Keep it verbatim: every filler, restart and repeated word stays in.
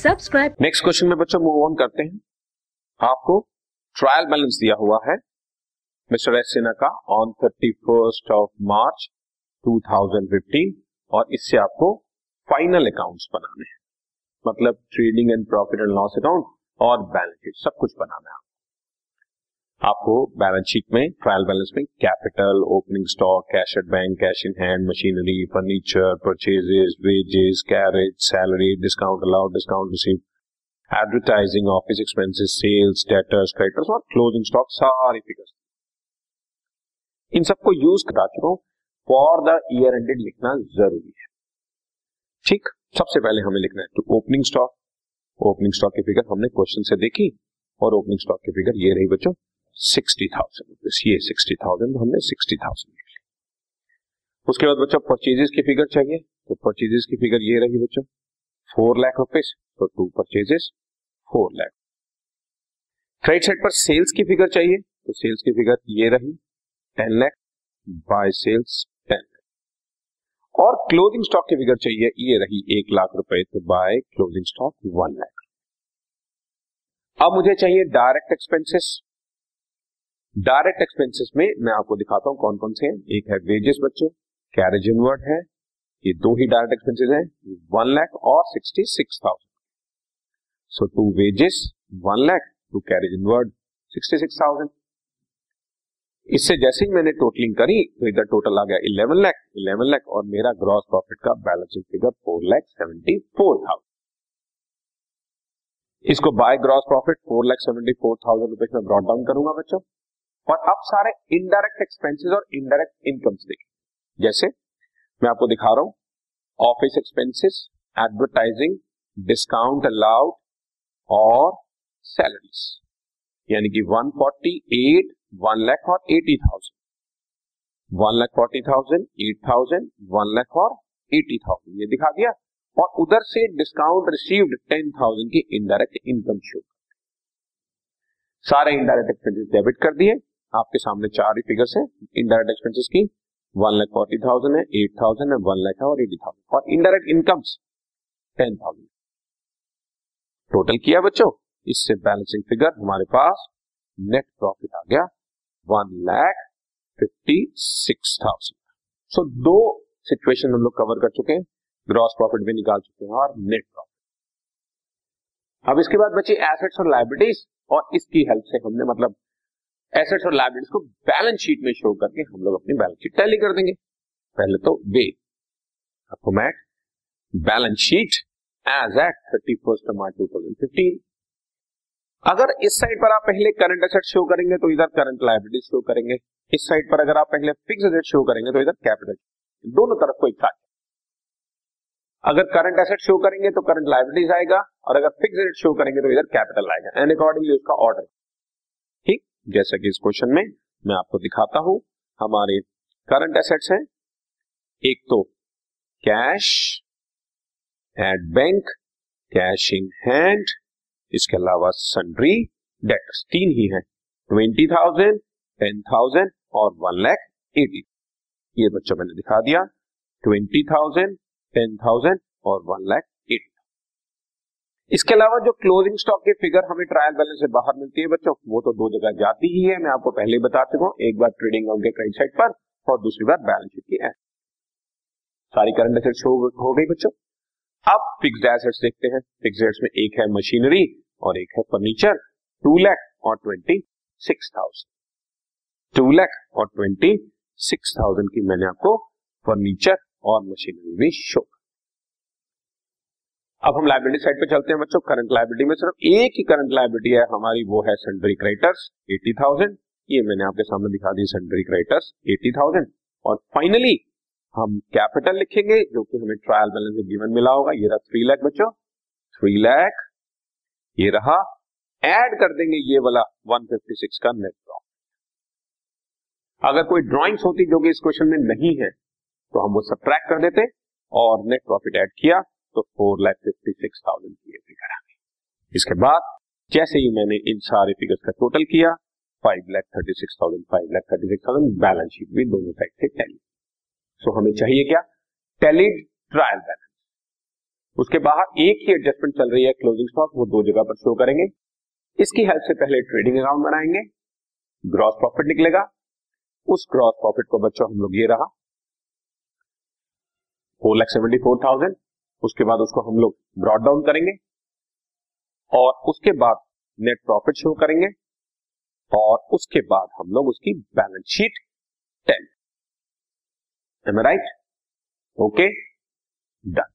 Subscribe. Next question में बच्चों move on करते हैं। आपको ट्रायल बैलेंस दिया हुआ है मिस्टर एस सिन्हा का on thirty first of March two thousand fifteen, और इससे आपको फाइनल अकाउंट्स बनाने हैं, मतलब trading and profit and loss account और बैलेंस शीट सब कुछ बनाना है। आपको बैलेंस शीट में, ट्रायल बैलेंस में capital, opening stock, cash at bank, cash in hand, machinery, furniture, purchases, wages, carriage, salary, discount allowed, discount received, advertising, office expenses, sales, debtors, creditors और closing stock, सारी figures. इन सबको use करा चुका हूं। For the year ended लिखना जरूरी है। ठीक, सबसे पहले हमें लिखना है तो ओपनिंग स्टॉक। ओपनिंग स्टॉक की फिगर हमने क्वेश्चन से देखी और ओपनिंग स्टॉक की फिगर ये रही बच्चों सिक्सटी थाउजेंड। ये सिक्सटी थाउजेंड हमने सिक्सटी थाउजेंड लिख ली। उसके बाद बच्चों परचेजेस की फिगर चाहिए, तो परचेजेस की फिगर ये रही बच्चों फोर लाख रुपीस, तो to purchases four lakh. Right side पर सेल्स की फिगर चाहिए, तो सेल्स की फिगर ये रही ten lakh, by sales ten lakh. और क्लोजिंग स्टॉक की फिगर चाहिए, ये रही एक लाख रुपए, तो by closing stock one lakh. अब मुझे चाहिए डायरेक्ट एक्सपेंसेस। डायरेक्ट एक्सपेंसेस में मैं आपको दिखाता हूं कौन कौन से हैं। एक है वेजेस बच्चों, कैरेज इनवर्ड है, ये दो ही डायरेक्ट एक्सपेंसेस हैं, वन लाख और sixty six thousand. So to wages one lakh, to carriage inward sixty six thousand. इससे जैसे ही मैंने टोटलिंग करी तो इधर टोटल आ गया इलेवन लाख, इलेवन लाख और मेरा ग्रॉस प्रॉफिट का balancing figure four lakh seventy four thousand. इसको by gross profit four lakh seventy four thousand rupees में ब्रॉट डाउन करूंगा बच्चों। और अब सारे इनडायरेक्ट एक्सपेंसेस और इनडायरेक्ट इनकम्स देखें। जैसे मैं आपको दिखा रहा हूं office expenses, advertising, discount allowed और सैलरीज, यानी कि one forty eight, one lakh और eighty thousand, one lakh forty thousand, eight thousand, one lakh और एटी थाउजेंड, ये दिखा दिया। और उधर से डिस्काउंट रिसीव्ड टेन थाउजेंड की इनडायरेक्ट इनकम शो। सारे इनडायरेक्ट एक्सपेंसेस डेबिट कर दिए। आपके सामने चार ही फिगर्स हैं इनडायरेक्ट एक्सपेंसेस की, वन लाख फोर्टी थाउजेंड है, एट थाउजेंड है, वन लाख है और एटी थाउजेंड, और indirect incomes ten thousand. Total किया बच्चों, इससे बैलेंसिंग फिगर हमारे पास नेट प्रॉफिट आ गया one lakh fifty six thousand. So दो सिचुएशन हम लोग कवर कर चुके हैं, ग्रॉस प्रॉफिट भी निकाल चुके हैं और नेट प्रॉफिट। अब इसके बाद बची एसेट्स और लायबिलिटीज, और इसकी हेल्प से हमने मतलब एसेट्स और लायबिलिटीज को बैलेंस शीट में शो करके हम लोग अपनी बैलेंस शीट टैली कर देंगे। पहले तो वे format balance sheet as at thirty first March two thousand fifteen. अगर इस साइड पर आप पहले करंट एसेट शो करेंगे तो इधर करंट लायबिलिटीज शो करेंगे, इस साइड पर अगर आप पहले फिक्स एसेट शो करेंगे तो इधर कैपिटल, दोनों तरफ को एक साथ। अगर करंट एसेट शो करेंगे तो करंट लायबिलिटीज आएगा, और अगर फिक्स एसेट शो करेंगे तो इधर कैपिटल आएगा, एंड अकॉर्डिंगली उसका ऑर्डर। ठीक, जैसा कि इस क्वेश्चन में मैं आपको दिखाता हूं, हमारे करंट एसेट्स हैं एक तो cash at bank, cash in hand, इसके अलावा सन्ड्री, डेटर्स, तीन ही हैं, ट्वेंटी थाउजेंड, टेन थाउजेंड और वन लाख एटी। ये बच्चों मैंने दिखा दिया ट्वेंटी थाउजेंड, टेन थाउजेंड और वन लाख एटी। इसके अलावा जो क्लोजिंग स्टॉक की फिगर हमें ट्रायल बैलेंस से बाहर मिलती है बच्चों, वो तो दो जगह जाती ही है, मैं आपको पहले बता चुका हूं, एक बार ट्रेडिंग अकाउंट के क्रेडिट साइड पर और दूसरी बार बैलेंस शीट की। सारी करंट एसेट्स हो गई बच्चों। अब फिक्स्ड एसेट्स देखते हैं। फिक्स्ड एसेट्स में एक है मशीनरी और एक है फर्नीचर, टू लाख और twenty six thousand two lakh और ट्वेंटी सिक्स थाउजेंड की मैंने आपको फर्नीचर और मशीनरी भी शो। अब हम लायबिलिटी साइड पे चलते हैं बच्चों। करंट लायबिलिटी में सिर्फ एक ही करंट लायबिलिटी है हमारी, वो है सन्ड्री क्रेडिटर्स एटी थाउजेंड। ये मैंने आपके सामने दिखा दी सन्ड्री क्रेडिटर्स एटी थाउजेंड। और फाइनली हम कैपिटल लिखेंगे जो कि हमें ट्रायल बैलेंस में गिवन मिला होगा, ये रहा थ्री लाख बच्चों, थ्री लाख, ये रहा, एड कर देंगे ये वाला वन फिफ्टी सिक्स का नेट प्रॉफिट। अगर कोई ड्रॉइंग्स होती जो कि इस क्वेश्चन में नहीं है तो हम वो सब्ट्रैक्ट कर देते और नेट प्रॉफिट ऐड किया तो four lakh fifty six thousand की फिगर आ गई। इसके बाद जैसे ही मैंने इन सारे फिगर्स का टोटल किया five lakh thirty six thousand, five lakh thirty six thousand balance sheet भी दोनों साइड से टैली। सो हमें चाहिए क्या, टैलीड ट्रायल बैलेंस। उसके बाहर एक ही एडजस्टमेंट चल रही है क्लोजिंग स्टॉक, वो दो जगह पर शो करेंगे। इसकी हेल्प से पहले ट्रेडिंग अकाउंट बनाएंगे, ग्रॉस प्रॉफिट निकलेगा, उस ग्रॉस प्रॉफिट को बच्चों हम लोग ये रहा four lakh seventy four thousand, उसके बाद उसको हम लोग ब्रॉड डाउन करेंगे और उसके बाद नेट प्रॉफिट शो करेंगे और उसके बाद हम लोग उसकी balance sheet ten, am I right? Okay, done.